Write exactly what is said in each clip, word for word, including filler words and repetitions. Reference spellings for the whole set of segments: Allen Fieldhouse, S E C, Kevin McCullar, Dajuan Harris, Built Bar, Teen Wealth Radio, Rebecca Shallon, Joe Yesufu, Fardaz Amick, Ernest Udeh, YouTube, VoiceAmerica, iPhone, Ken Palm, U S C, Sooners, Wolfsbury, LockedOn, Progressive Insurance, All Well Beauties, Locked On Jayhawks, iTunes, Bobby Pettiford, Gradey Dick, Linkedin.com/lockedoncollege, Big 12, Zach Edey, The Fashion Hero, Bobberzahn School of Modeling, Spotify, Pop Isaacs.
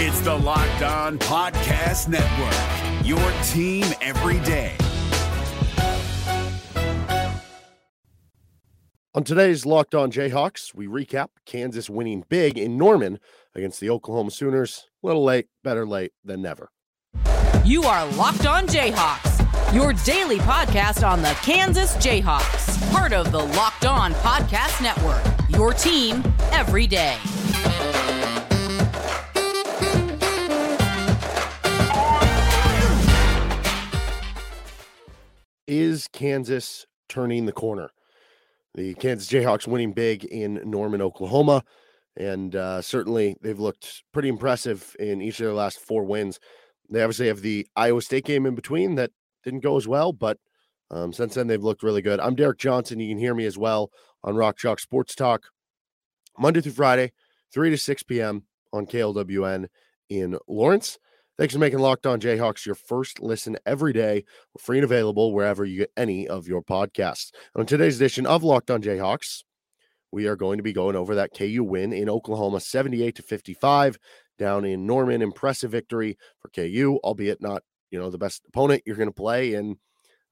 It's the Locked On Podcast Network, your team every day. On today's Locked On Jayhawks, we recap Kansas winning big in Norman against the Oklahoma Sooners. A little late, better late than never. You are Locked On Jayhawks, your daily podcast on the Kansas Jayhawks, part of the Locked On Podcast Network, your team every day. Is Kansas turning the corner? The Kansas Jayhawks winning big in Norman, Oklahoma, and uh, certainly they've looked pretty impressive in each of their last four wins. They obviously have the Iowa State game in between that didn't go as well, but um, since then they've looked really good. I'm Derek Johnson. You can hear me as well on Rock Chalk Sports Talk, Monday through Friday, three to six p.m. on K L W N in Lawrence. Thanks for making Locked On Jayhawks your first listen every day. We're free and available wherever you get any of your podcasts. On today's edition of Locked On Jayhawks, we are going to be going over that K U win in Oklahoma, seventy-eight to fifty-five, down in Norman. Impressive victory for K U, albeit not, you know, the best opponent you're going to play in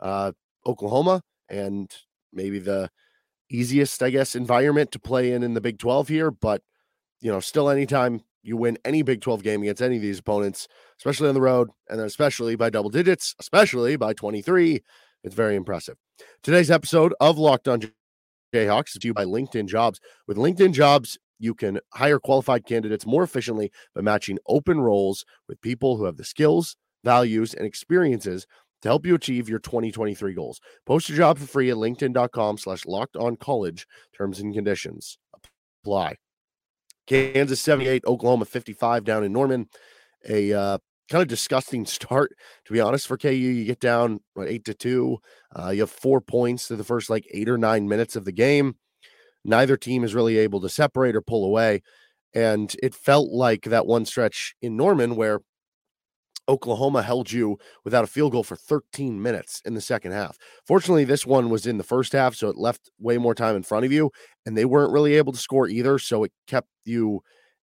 uh, Oklahoma, and maybe the easiest, I guess, environment to play in in the Big twelve here. But, you know, still anytime you win any Big twelve game against any of these opponents, especially on the road, and then especially by double digits, especially by twenty-three. It's very impressive. Today's episode of Locked On Jayhawks is to you by LinkedIn Jobs. With LinkedIn Jobs, you can hire qualified candidates more efficiently by matching open roles with people who have the skills, values, and experiences to help you achieve your twenty twenty-three goals. Post your job for free at linkedin.com slash locked on college. Terms and conditions apply. Kansas seventy-eight, Oklahoma fifty-five down in Norman. A uh, kind of disgusting start, to be honest, for K U. You get down what, eight to two. Uh, you have four points to the first like eight or nine minutes of the game. Neither team is really able to separate or pull away, and it felt like that one stretch in Norman where Oklahoma held you without a field goal for thirteen minutes in the second half. Fortunately, this one was in the first half, so it left way more time in front of you, and they weren't really able to score either, so it kept you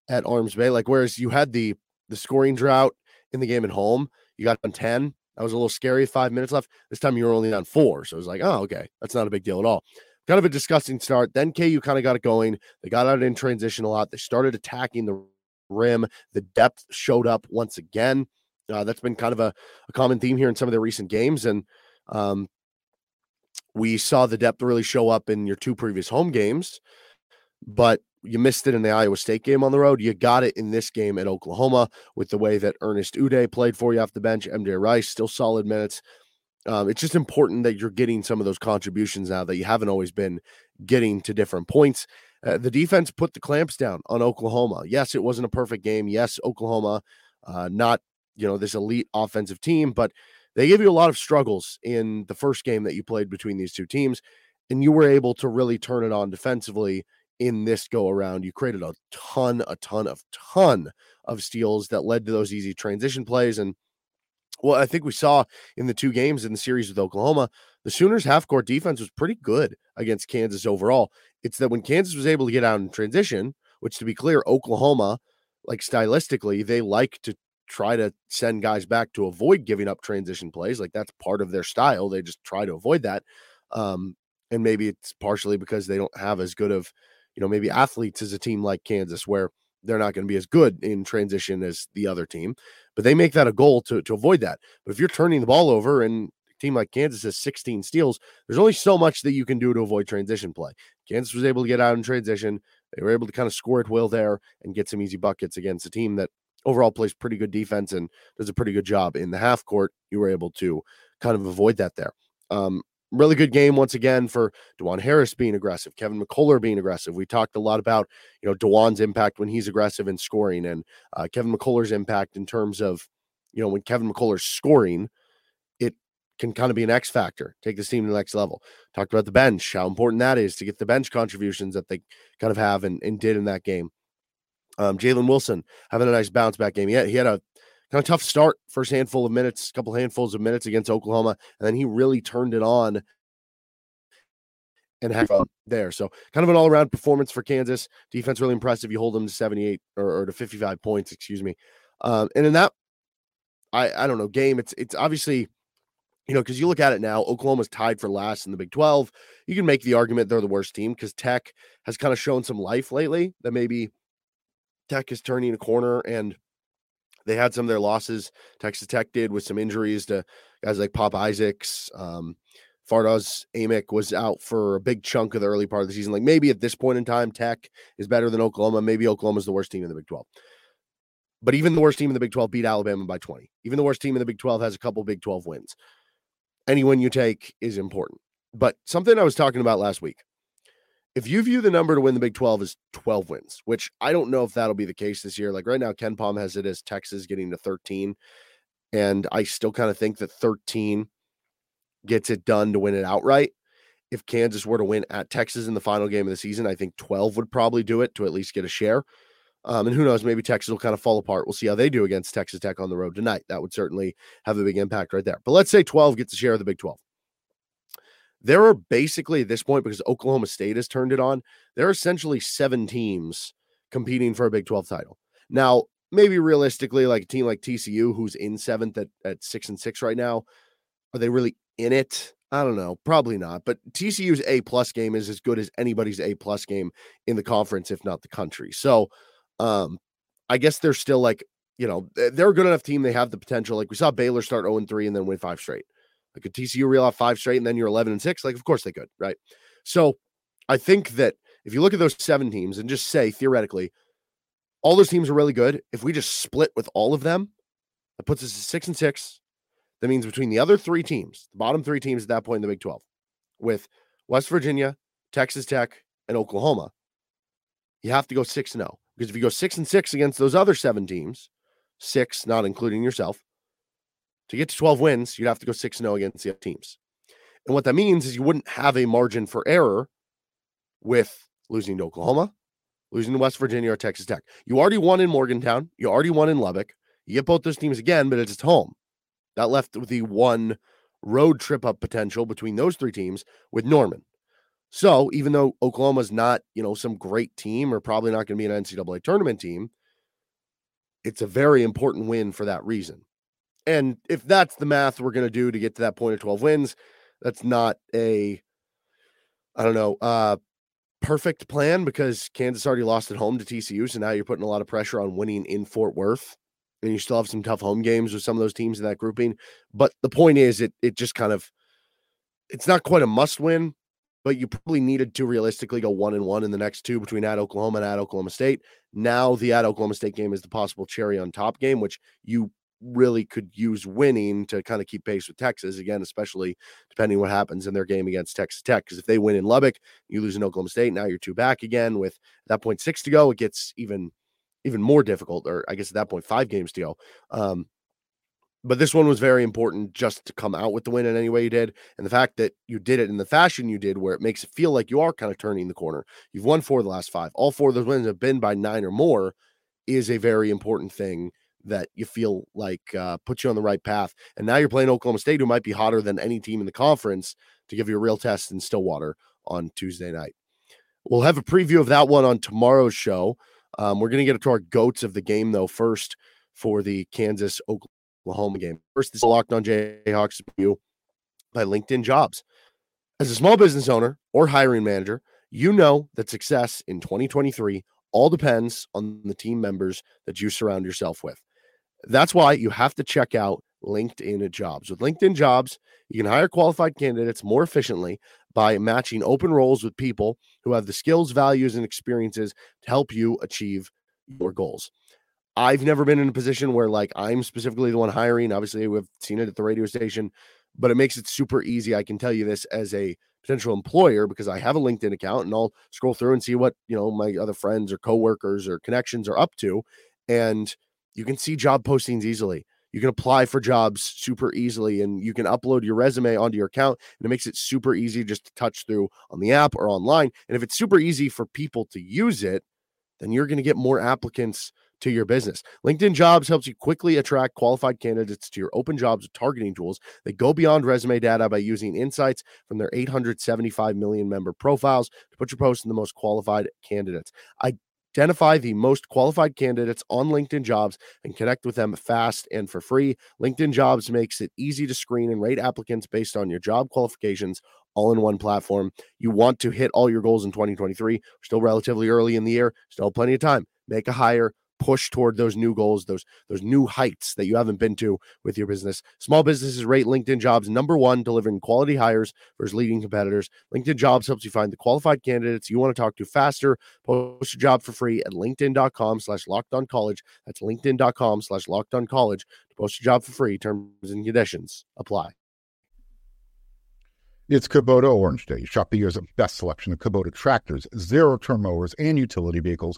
at arm's bay. Like, whereas you had the the scoring drought in the game at home, you got on ten. That was a little scary, five minutes left. This time you were only on four, so it was like, oh, okay, that's not a big deal at all. Kind of a disgusting start. Then K U kind of got it going. They got out in transition a lot. They started attacking the rim. The depth showed up once again. Uh, that's been kind of a, a common theme here in some of their recent games. And um, we saw the depth really show up in your two previous home games, but you missed it in the Iowa State game on the road. You got it in this game at Oklahoma with the way that Ernest Udeh played for you off the bench. M J Rice, still solid minutes. Um, it's just important that you're getting some of those contributions now that you haven't always been getting to different points. Uh, the defense put the clamps down on Oklahoma. Yes, it wasn't a perfect game. Yes, Oklahoma, uh, not, you know, this elite offensive team, but they gave you a lot of struggles in the first game that you played between these two teams, and you were able to really turn it on defensively in this go around. You created a ton, a ton of ton of steals that led to those easy transition plays. And well, I think we saw in the two games in the series with Oklahoma, the Sooners half court defense was pretty good against Kansas overall. It's that when Kansas was able to get out in transition, which, to be clear, Oklahoma, like stylistically, they like to try to send guys back to avoid giving up transition plays. Like, that's part of their style. They just try to avoid that. Um, and maybe it's partially because they don't have as good of, you know, maybe athletes as a team like Kansas, where they're not going to be as good in transition as the other team, but they make that a goal to, to avoid that. But if you're turning the ball over and a team like Kansas has sixteen steals, there's only so much that you can do to avoid transition play. Kansas was able to get out in transition. They were able to kind of score at will there and get some easy buckets against a team that overall plays pretty good defense and does a pretty good job in the half court. You were able to kind of avoid that there. Um, really good game once again for Dajuan Harris being aggressive, Kevin McCullar being aggressive. We talked a lot about, you know, Dajuan's impact when he's aggressive in scoring, and uh, Kevin McCullar's impact in terms of, you know, when Kevin McCullar's scoring, it can kind of be an X factor, take this team to the next level. Talked about the bench, how important that is to get the bench contributions that they kind of have and, and did in that game. Um, Jalen Wilson having a nice bounce back game. He had, he had a kind of tough start, first handful of minutes, couple handfuls of minutes against Oklahoma, and then he really turned it on and had fun there. So kind of an all-around performance for Kansas. Defense really impressive. You hold them to seventy-eight or, or to fifty-five points, excuse me. Um, and in that, I, I don't know, game, it's it's obviously, you know, because you look at it now, Oklahoma's tied for last in the Big twelve. You can make the argument they're the worst team because Tech has kind of shown some life lately, that maybe Tech is turning a corner, and they had some of their losses. Texas Tech did, with some injuries to guys like Pop Isaacs. Um, Fardaz Amick was out for a big chunk of the early part of the season. Like, maybe at this point in time, Tech is better than Oklahoma. Maybe Oklahoma's the worst team in the Big twelve. But even the worst team in the Big twelve beat Alabama by twenty. Even the worst team in the Big twelve has a couple Big twelve wins. Any win you take is important. But something I was talking about last week, if you view the number to win the Big twelve as twelve wins, which I don't know if that'll be the case this year. Like right now, Ken Palm has it as Texas getting to thirteen. And I still kind of think that thirteen gets it done to win it outright. If Kansas were to win at Texas in the final game of the season, I think twelve would probably do it to at least get a share. Um, and who knows, maybe Texas will kind of fall apart. We'll see how they do against Texas Tech on the road tonight. That would certainly have a big impact right there. But let's say twelve gets a share of the Big twelve. There are basically, at this point, because Oklahoma State has turned it on, there are essentially seven teams competing for a Big twelve title. Now, maybe realistically, like a team like T C U, who's in seventh at, at six and six right now, are they really in it? I don't know. Probably not. But T C U's A-plus game is as good as anybody's A-plus game in the conference, if not the country. So um, I guess they're still like, you know, they're a good enough team. They have the potential. Like we saw Baylor start oh and three and then win five straight. Like, could T C U reel off five straight and then you're eleven and six? Like, of course they could, right? So I think that if you look at those seven teams and just say, theoretically, all those teams are really good. If we just split with all of them, that puts us at six and six. That means between the other three teams, the bottom three teams at that point in the Big twelve, with West Virginia, Texas Tech, and Oklahoma, you have to go six and oh. Because if you go six and six against those other seven teams, six, not including yourself, to get to twelve wins, you'd have to go six and oh against the other teams. And what that means is you wouldn't have a margin for error with losing to Oklahoma, losing to West Virginia, or Texas Tech. You already won in Morgantown. You already won in Lubbock. You get both those teams again, but it's at home. That left with the one road trip up potential between those three teams with Norman. So even though Oklahoma's not, you know, some great team or probably not going to be an N C double A tournament team, it's a very important win for that reason. And if that's the math we're going to do to get to that point of twelve wins, that's not a, I don't know, uh, perfect plan, because Kansas already lost at home to T C U. So now you're putting a lot of pressure on winning in Fort Worth, and you still have some tough home games with some of those teams in that grouping. But the point is, it it just kind of, it's not quite a must win, but you probably needed to realistically go one and one in the next two between at Oklahoma and at Oklahoma State. Now the at Oklahoma State game is the possible cherry on top game, which you really could use winning to kind of keep pace with Texas again, especially depending what happens in their game against Texas Tech. Because if they win in Lubbock, you lose in Oklahoma State. Now you're two back again with at that point six to go. It gets even, even more difficult, or I guess at that point five games to go. Um, but this one was very important just to come out with the win in any way you did. And the fact that you did it in the fashion you did, where it makes it feel like you are kind of turning the corner. You've won four of the last five. All four of those wins have been by nine or more, is a very important thing that you feel like uh, puts you on the right path. And now you're playing Oklahoma State, who might be hotter than any team in the conference, to give you a real test in Stillwater on Tuesday night. We'll have a preview of that one on tomorrow's show. Um, we're going to get to our goats of the game, though, first for the Kansas-Oklahoma game. First, this is Locked On Jayhawks by LinkedIn Jobs. As a small business owner or hiring manager, you know that success in twenty twenty-three all depends on the team members that you surround yourself with. That's why you have to check out LinkedIn Jobs. With LinkedIn Jobs, you can hire qualified candidates more efficiently by matching open roles with people who have the skills, values, and experiences to help you achieve your goals. I've never been in a position where, like, I'm specifically the one hiring. Obviously, we've seen it at the radio station, but it makes it super easy. I can tell you this as a potential employer, because I have a LinkedIn account, and I'll scroll through and see what, you know, my other friends or coworkers or connections are up to. And you can see job postings easily. You can apply for jobs super easily, and you can upload your resume onto your account, and it makes it super easy just to touch through on the app or online. And if it's super easy for people to use it, then you're going to get more applicants to your business. LinkedIn Jobs helps you quickly attract qualified candidates to your open jobs with targeting tools that go beyond resume data by using insights from their eight hundred seventy-five million member profiles to put your posts in the most qualified candidates. I Identify the most qualified candidates on LinkedIn Jobs and connect with them fast and for free. LinkedIn Jobs makes it easy to screen and rate applicants based on your job qualifications, all in one platform. You want to hit all your goals in twenty twenty-three. We're still relatively early in the year, still plenty of time. Make a hire, push toward those new goals, those, those new heights that you haven't been to with your business. Small businesses rate LinkedIn Jobs number one, delivering quality hires versus leading competitors. LinkedIn Jobs helps you find the qualified candidates you want to talk to faster. Post your job for free at linkedin.com slash locked on college. That's linkedin.com slash locked on college. To post your job for free, terms and conditions apply. It's Kubota Orange Day. Shop the year's best selection of Kubota tractors, zero-turn mowers, and utility vehicles,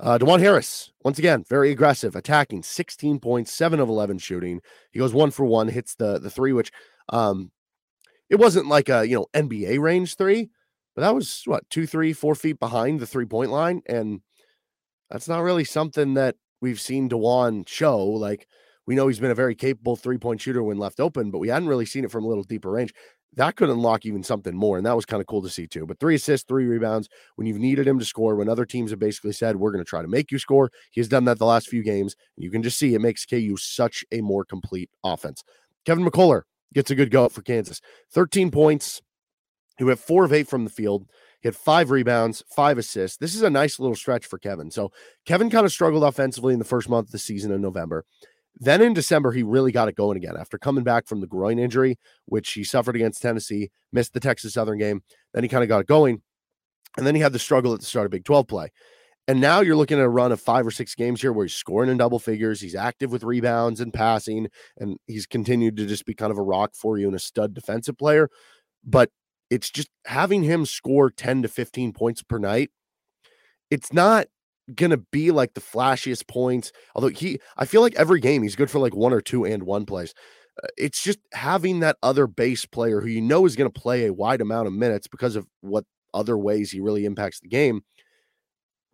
Uh, Dajuan Harris, once again, very aggressive, attacking, sixteen points, seven of eleven shooting. He goes one for one, hits the the three, which um, it wasn't like a, you know, N B A range three, but that was, what, two, three, four feet behind the three-point line, and that's not really something that we've seen Dajuan show. Like, we know he's been a very capable three-point shooter when left open, but we hadn't really seen it from a little deeper range. That could unlock even something more, and that was kind of cool to see too. But three assists, three rebounds, when you've needed him to score, when other teams have basically said, we're going to try to make you score, he has done that the last few games. You can just see it makes K U such a more complete offense. Kevin McCullar gets a good go for Kansas. thirteen points. He went four of eight from the field. He had five rebounds, five assists. This is a nice little stretch for Kevin. So Kevin kind of struggled offensively in the first month of the season in November. Then in December, he really got it going again after coming back from the groin injury, which he suffered against Tennessee, missed the Texas Southern game. Then he kind of got it going. And then he had the struggle at the start of Big twelve play. And now you're looking at a run of five or six games here where he's scoring in double figures. He's active with rebounds and passing, and he's continued to just be kind of a rock for you and a stud defensive player. But it's just having him score ten to fifteen points per night. It's not gonna be like the flashiest points, although he I feel like every game he's good for like one or two and one plays. It's just having that other base player who you know is going to play a wide amount of minutes because of what other ways he really impacts the game.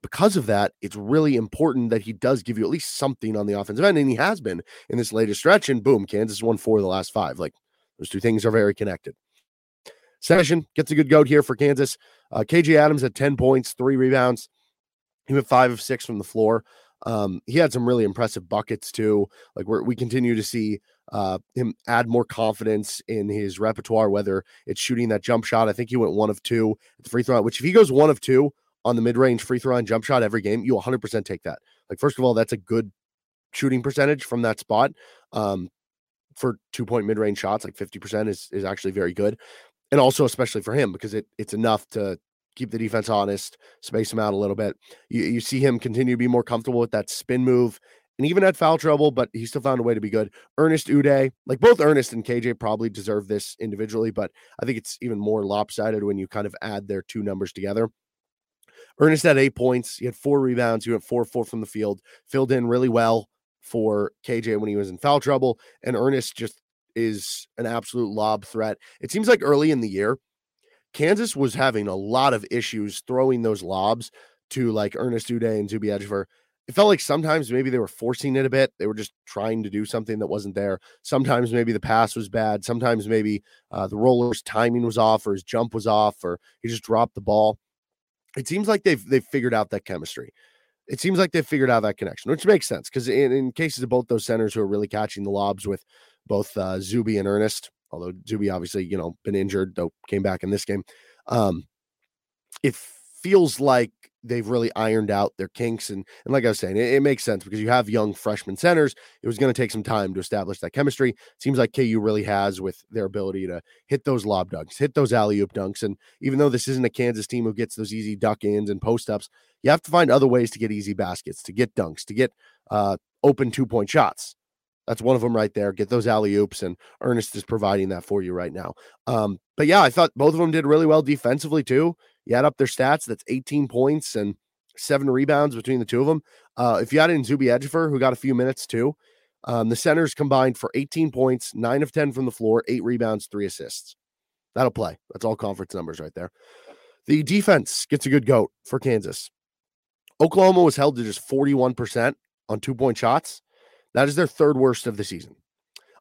Because of that, it's really important that he does give you at least something on the offensive end, and he has been in this latest stretch, and boom, Kansas won four of the last five. Like, those two things are very connected. Session gets a good goat here for Kansas. uh, K J Adams at ten points, three rebounds. He went five of six from the floor. Um, he had some really impressive buckets too. Like, we're, we continue to see uh, him add more confidence in his repertoire, whether it's shooting that jump shot. I think he went one of two at the free throw, which if he goes one of two on the mid-range free throw and jump shot every game, you one hundred percent take that. Like, first of all, that's a good shooting percentage from that spot um, for two-point mid-range shots. Like, fifty percent is, is actually very good. And also, especially for him, because it it's enough to keep the defense honest, space him out a little bit. You, you see him continue to be more comfortable with that spin move, and even had foul trouble, but he still found a way to be good. Ernest Udeh, like, both Ernest and K J probably deserve this individually, but I think it's even more lopsided when you kind of add their two numbers together. Ernest had eight points. He had four rebounds. He went four four from the field, filled in really well for K J when he was in foul trouble. And Ernest just is an absolute lob threat. It seems like early in the year, Kansas was having a lot of issues throwing those lobs to, like, Ernest Udeh and Zuby Edgever. It felt like sometimes maybe they were forcing it a bit. They were just trying to do something that wasn't there. Sometimes maybe the pass was bad. Sometimes maybe uh, the roller's timing was off, or his jump was off, or he just dropped the ball. It seems like they've, they've figured out that chemistry. It seems like they've figured out that connection, which makes sense, because in, in cases of both those centers who are really catching the lobs with both uh, Zuby and Ernest, although Zuby obviously, you know, been injured, though came back in this game. Um, it feels like they've really ironed out their kinks. And, and like I was saying, it, it makes sense because you have young freshman centers. It was going to take some time to establish that chemistry. It seems like K U really has with their ability to hit those lob dunks, hit those alley-oop dunks. And even though this isn't a Kansas team who gets those easy duck-ins and post-ups, you have to find other ways to get easy baskets, to get dunks, to get uh, open two-point shots. That's one of them right there. Get those alley-oops, and Ernest is providing that for you right now. Um, but yeah, I thought both of them did really well defensively too. You add up their stats, that's eighteen points and seven rebounds between the two of them. Uh, if you add in Zuby Edgever, who got a few minutes too, um, the centers combined for eighteen points, nine of ten from the floor, eight rebounds, three assists. That'll play. That's all conference numbers right there. The defense gets a good goat for Kansas. Oklahoma was held to just forty-one percent on two-point shots. That is their third worst of the season.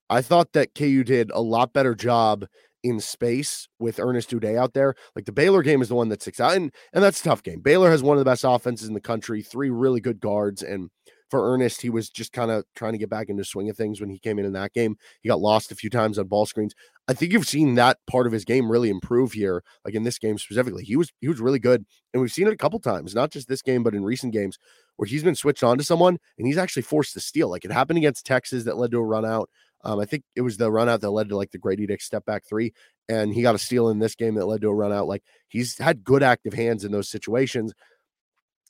I thought that K U did a lot better job in space with Ernest Udeh out there. Like, the Baylor game is the one that sticks out, and, and that's a tough game. Baylor has one of the best offenses in the country, three really good guards, and for Ernest, he was just kind of trying to get back into swing of things when he came in in that game. He got lost a few times on ball screens. I think you've seen that part of his game really improve here, like in this game specifically. He was he was really good, and we've seen it a couple times, not just this game, but in recent games where he's been switched on to someone, and he's actually forced to steal. Like, it happened against Texas that led to a run-out. Um, I think it was the run-out that led to, like, the Gradey Dick step-back three, and he got a steal in this game that led to a run-out. Like, he's had good active hands in those situations.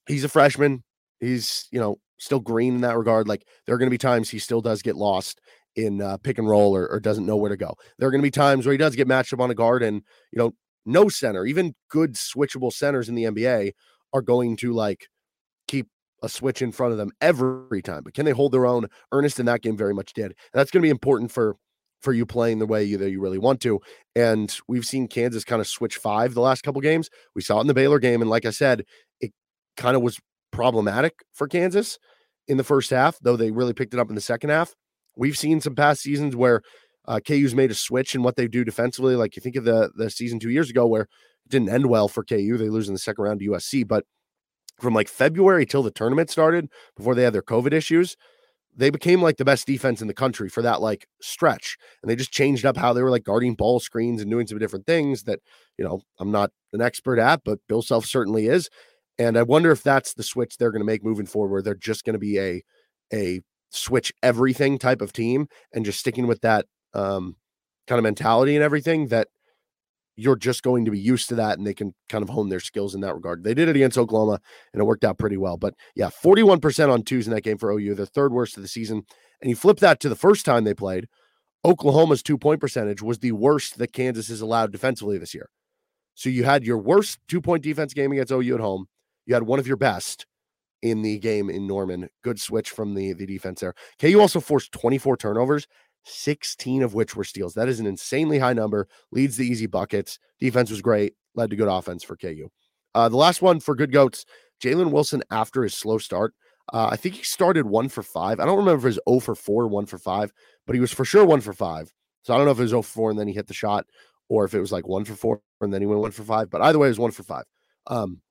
He's a freshman. He's, you know, still green in that regard. Like, there are going to be times he still does get lost in uh, pick and roll or, or doesn't know where to go. There are going to be times where he does get matched up on a guard and, you know, no center, even good switchable centers in the N B A are going to, like, keep a switch in front of them every time. But can they hold their own? Ernest in that game very much did. And that's going to be important for for you playing the way you, that you really want to. And we've seen Kansas kind of switch five the last couple games. We saw it in the Baylor game. And like I said, it kind of was problematic for Kansas in the first half, though they really picked it up in the second half. We've seen some past seasons where uh, K U's made a switch in what they do defensively. Like, you think of the, the season two years ago where it didn't end well for K U. They lose in the second round to U S C. But from like February till the tournament started, before they had their COVID issues, they became like the best defense in the country for that like stretch. And they just changed up how they were like guarding ball screens and doing some different things that, you know, I'm not an expert at, but Bill Self certainly is. And I wonder if that's the switch they're going to make moving forward, where they're just going to be a a switch everything type of team and just sticking with that um, kind of mentality and everything, that you're just going to be used to that and they can kind of hone their skills in that regard. They did it against Oklahoma and it worked out pretty well. But yeah, forty-one percent on twos in that game for O U, the third worst of the season. And you flip that to the first time they played, Oklahoma's two-point percentage was the worst that Kansas has allowed defensively this year. So you had your worst two-point defense game against O U at home. You had one of your best in the game in Norman. Good switch from the, the defense there. K U also forced twenty-four turnovers, sixteen of which were steals. That is an insanely high number. Leads the easy buckets. Defense was great. Led to good offense for K U. Uh, the last one for good goats, Jalen Wilson after his slow start. Uh, I think he started one for five. I don't remember if it was zero for four or one for five, but he was for sure one for five. So I don't know if it was zero for four and then he hit the shot, or if it was like one for four and then he went one for five. But either way, it was one for five. Um,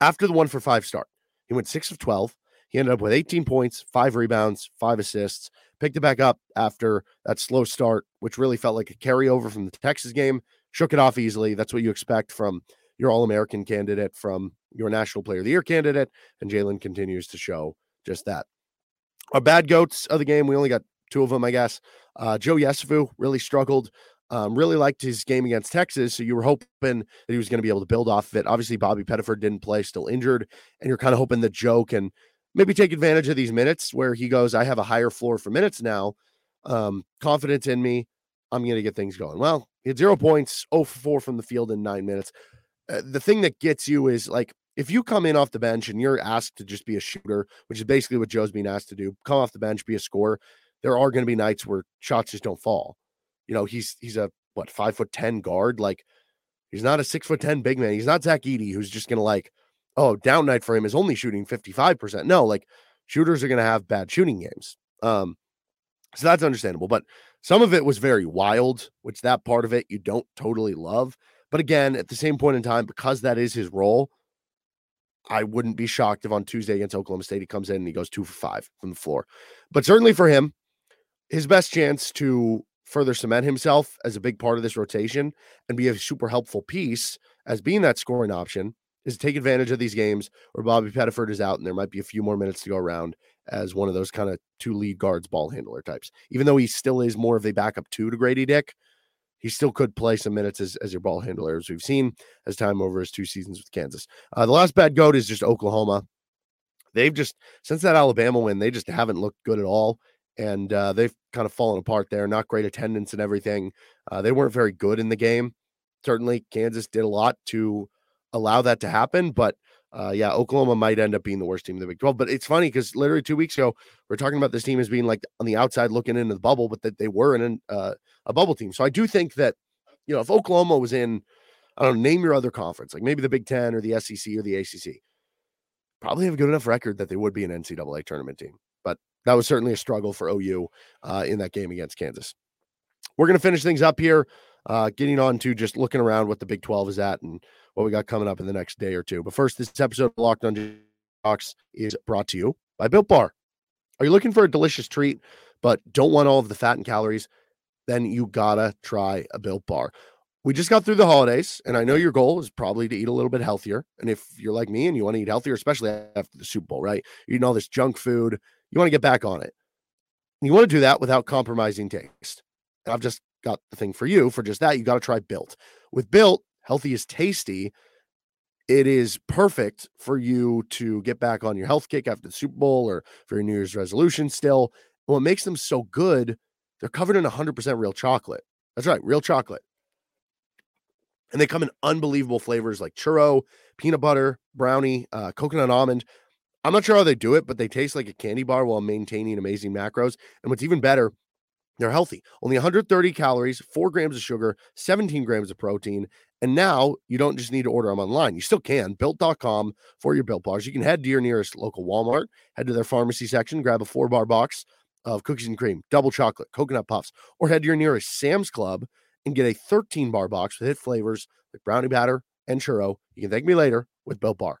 After the one for five start, he went six of twelve. He ended up with eighteen points, five rebounds, five assists, picked it back up after that slow start, which really felt like a carryover from the Texas game, shook it off easily. That's what you expect from your All-American candidate, from your National Player of the Year candidate, and Jalen continues to show just that. Our bad goats of the game, we only got two of them, I guess. Uh, Joe Yesufu really struggled. Um, really liked his game against Texas, so you were hoping that he was going to be able to build off of it. Obviously, Bobby Pettiford didn't play, still injured, and you're kind of hoping that Joe can maybe take advantage of these minutes where he goes, I have a higher floor for minutes now. Um, confidence in me. I'm going to get things going. Well, he had zero points, zero for four from the field in nine minutes. Uh, the thing that gets you is, like, if you come in off the bench and you're asked to just be a shooter, which is basically what Joe's being asked to do, come off the bench, be a scorer, there are going to be nights where shots just don't fall. You know, he's, he's a, what, five foot ten guard. Like, he's not a six foot ten big man. He's not Zach Edey, who's just going to, like, oh, down night for him is only shooting fifty-five percent. No, like, shooters are going to have bad shooting games. Um, so that's understandable, but some of it was very wild, which that part of it, you don't totally love. But again, at the same point in time, because that is his role, I wouldn't be shocked if on Tuesday against Oklahoma State, he comes in and he goes two for five from the floor. But certainly for him, his best chance to further cement himself as a big part of this rotation and be a super helpful piece as being that scoring option is to take advantage of these games where Bobby Pettiford is out and there might be a few more minutes to go around as one of those kind of two lead guards, ball handler types. Even though he still is more of a backup two to Gradey Dick, he still could play some minutes as, as your ball handler, as we've seen as time over his two seasons with Kansas. Uh, the last bad goat is just Oklahoma. They've just, since that Alabama win, they just haven't looked good at all. And uh, they've kind of fallen apart there. Not great attendance and everything. Uh, they weren't very good in the game. Certainly, Kansas did a lot to allow that to happen. But Uh, yeah, Oklahoma might end up being the worst team in the Big twelve, but it's funny because literally two weeks ago, we we're talking about this team as being like on the outside looking into the bubble, but that they were in an, uh, a bubble team. So I do think that, you know, if Oklahoma was in, I don't know, name your other conference, like maybe the Big ten or the S E C or the A C C, probably have a good enough record that they would be an N C double A tournament team. But that was certainly a struggle for O U uh, in that game against Kansas. We're going to finish things up here, uh, getting on to just looking around what the Big twelve is at and what we got coming up in the next day or two. But first, this episode of Locked On Jayhawks is brought to you by Built Bar. Are you looking for a delicious treat but don't want all of the fat and calories? Then you gotta try a Built Bar. We just got through the holidays, and I know your goal is probably to eat a little bit healthier. And if you're like me and you want to eat healthier, especially after the Super Bowl, right? You're eating all this junk food. You want to get back on it. You want to do that without compromising taste. And I've just got the thing for you. For just that, you got to try Built. With Built, healthy is tasty. It is perfect for you to get back on your health kick after the Super Bowl or for your New Year's resolution still. And what makes them so good, they're covered in one hundred percent real chocolate. That's right, real chocolate. And they come in unbelievable flavors like churro, peanut butter, brownie, uh, coconut almond. I'm not sure how they do it, but they taste like a candy bar while maintaining amazing macros. And what's even better, they're healthy. Only one hundred thirty calories, four grams of sugar, seventeen grams of protein. And now you don't just need to order them online. You still can. Built dot com for your Built Bars. You can head to your nearest local Walmart, head to their pharmacy section, grab a four-bar box of cookies and cream, double chocolate, coconut puffs, or head to your nearest Sam's Club and get a thirteen-bar box with hit flavors like brownie batter and churro. You can thank me later with Built Bar.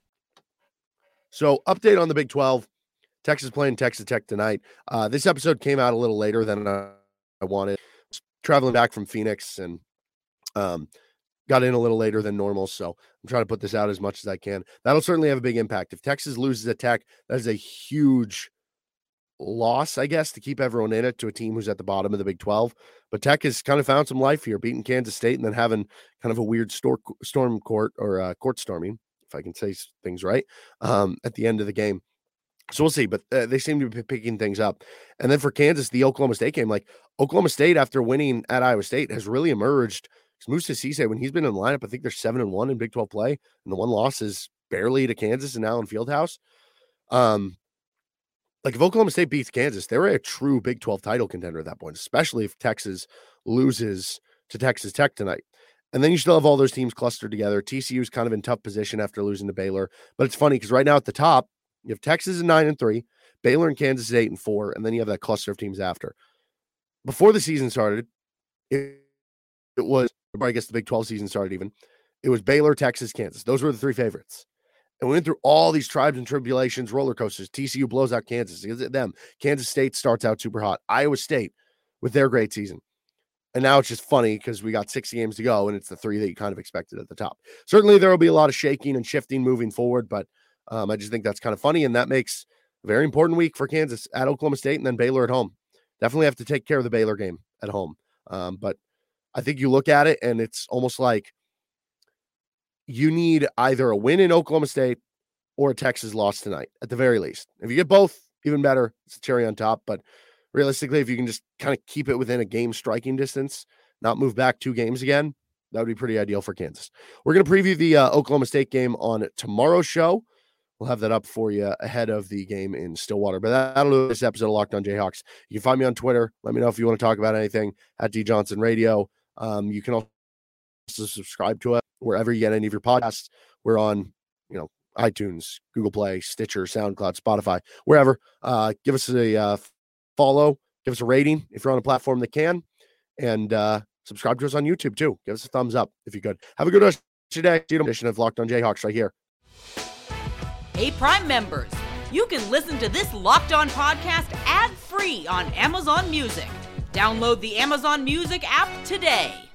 So update on the Big twelve, Texas playing Texas Tech tonight. Uh, this episode came out a little later than I wanted. I was traveling back from Phoenix and um, got in a little later than normal. So I'm trying to put this out as much as I can. That'll certainly have a big impact. If Texas loses at Tech, that is a huge loss, I guess, to keep everyone in it to a team who's at the bottom of the Big twelve. But Tech has kind of found some life here, beating Kansas State and then having kind of a weird stork, storm court or uh, court storming. If I can say things right, um, at the end of the game. So we'll see, but uh, they seem to be picking things up. And then for Kansas, the Oklahoma State game, like Oklahoma State after winning at Iowa State has really emerged. Moussa Cisse, when he's been in the lineup, I think they're seven and one in Big twelve play. And the one loss is barely to Kansas and Allen Fieldhouse. Um, like if Oklahoma State beats Kansas, they're a true Big twelve title contender at that point, especially if Texas loses to Texas Tech tonight. And then you still have all those teams clustered together. T C U is kind of in tough position after losing to Baylor. But it's funny because right now at the top, you have Texas at nine and three, Baylor and Kansas at eight and four, and then you have that cluster of teams after. Before the season started, it, it was, or I guess the Big twelve season started even, it was Baylor, Texas, Kansas. Those were the three favorites. And we went through all these tribes and tribulations, roller coasters. T C U blows out Kansas. It's them. Kansas State starts out super hot. Iowa State with their great season. And now it's just funny because we got six games to go, and it's the three that you kind of expected at the top. Certainly there will be a lot of shaking and shifting moving forward, but um, I just think that's kind of funny, and that makes a very important week for Kansas at Oklahoma State and then Baylor at home. Definitely have to take care of the Baylor game at home. Um, but I think you look at it, and it's almost like you need either a win in Oklahoma State or a Texas loss tonight, at the very least. If you get both, even better. It's a cherry on top, but realistically, if you can just kind of keep it within a game striking distance, not move back two games again, that would be pretty ideal for Kansas. We're going to preview the uh, Oklahoma State game on tomorrow's show. We'll have that up for you ahead of the game in Stillwater. But that'll do this episode of Locked On Jayhawks. You can find me on Twitter. Let me know if you want to talk about anything at D Johnson Radio. Um, you can also subscribe to us wherever you get any of your podcasts. We're on, you know, iTunes, Google Play, Stitcher, SoundCloud, Spotify, wherever. Uh, give us a uh, follow, give us a rating if you're on a platform that can, and uh, subscribe to us on YouTube too. Give us a thumbs up if you could. Have a good rest of your day. See you in edition of Locked On Jayhawks right here. Hey, Prime members, you can listen to this Locked On podcast ad-free on Amazon Music. Download the Amazon Music app today.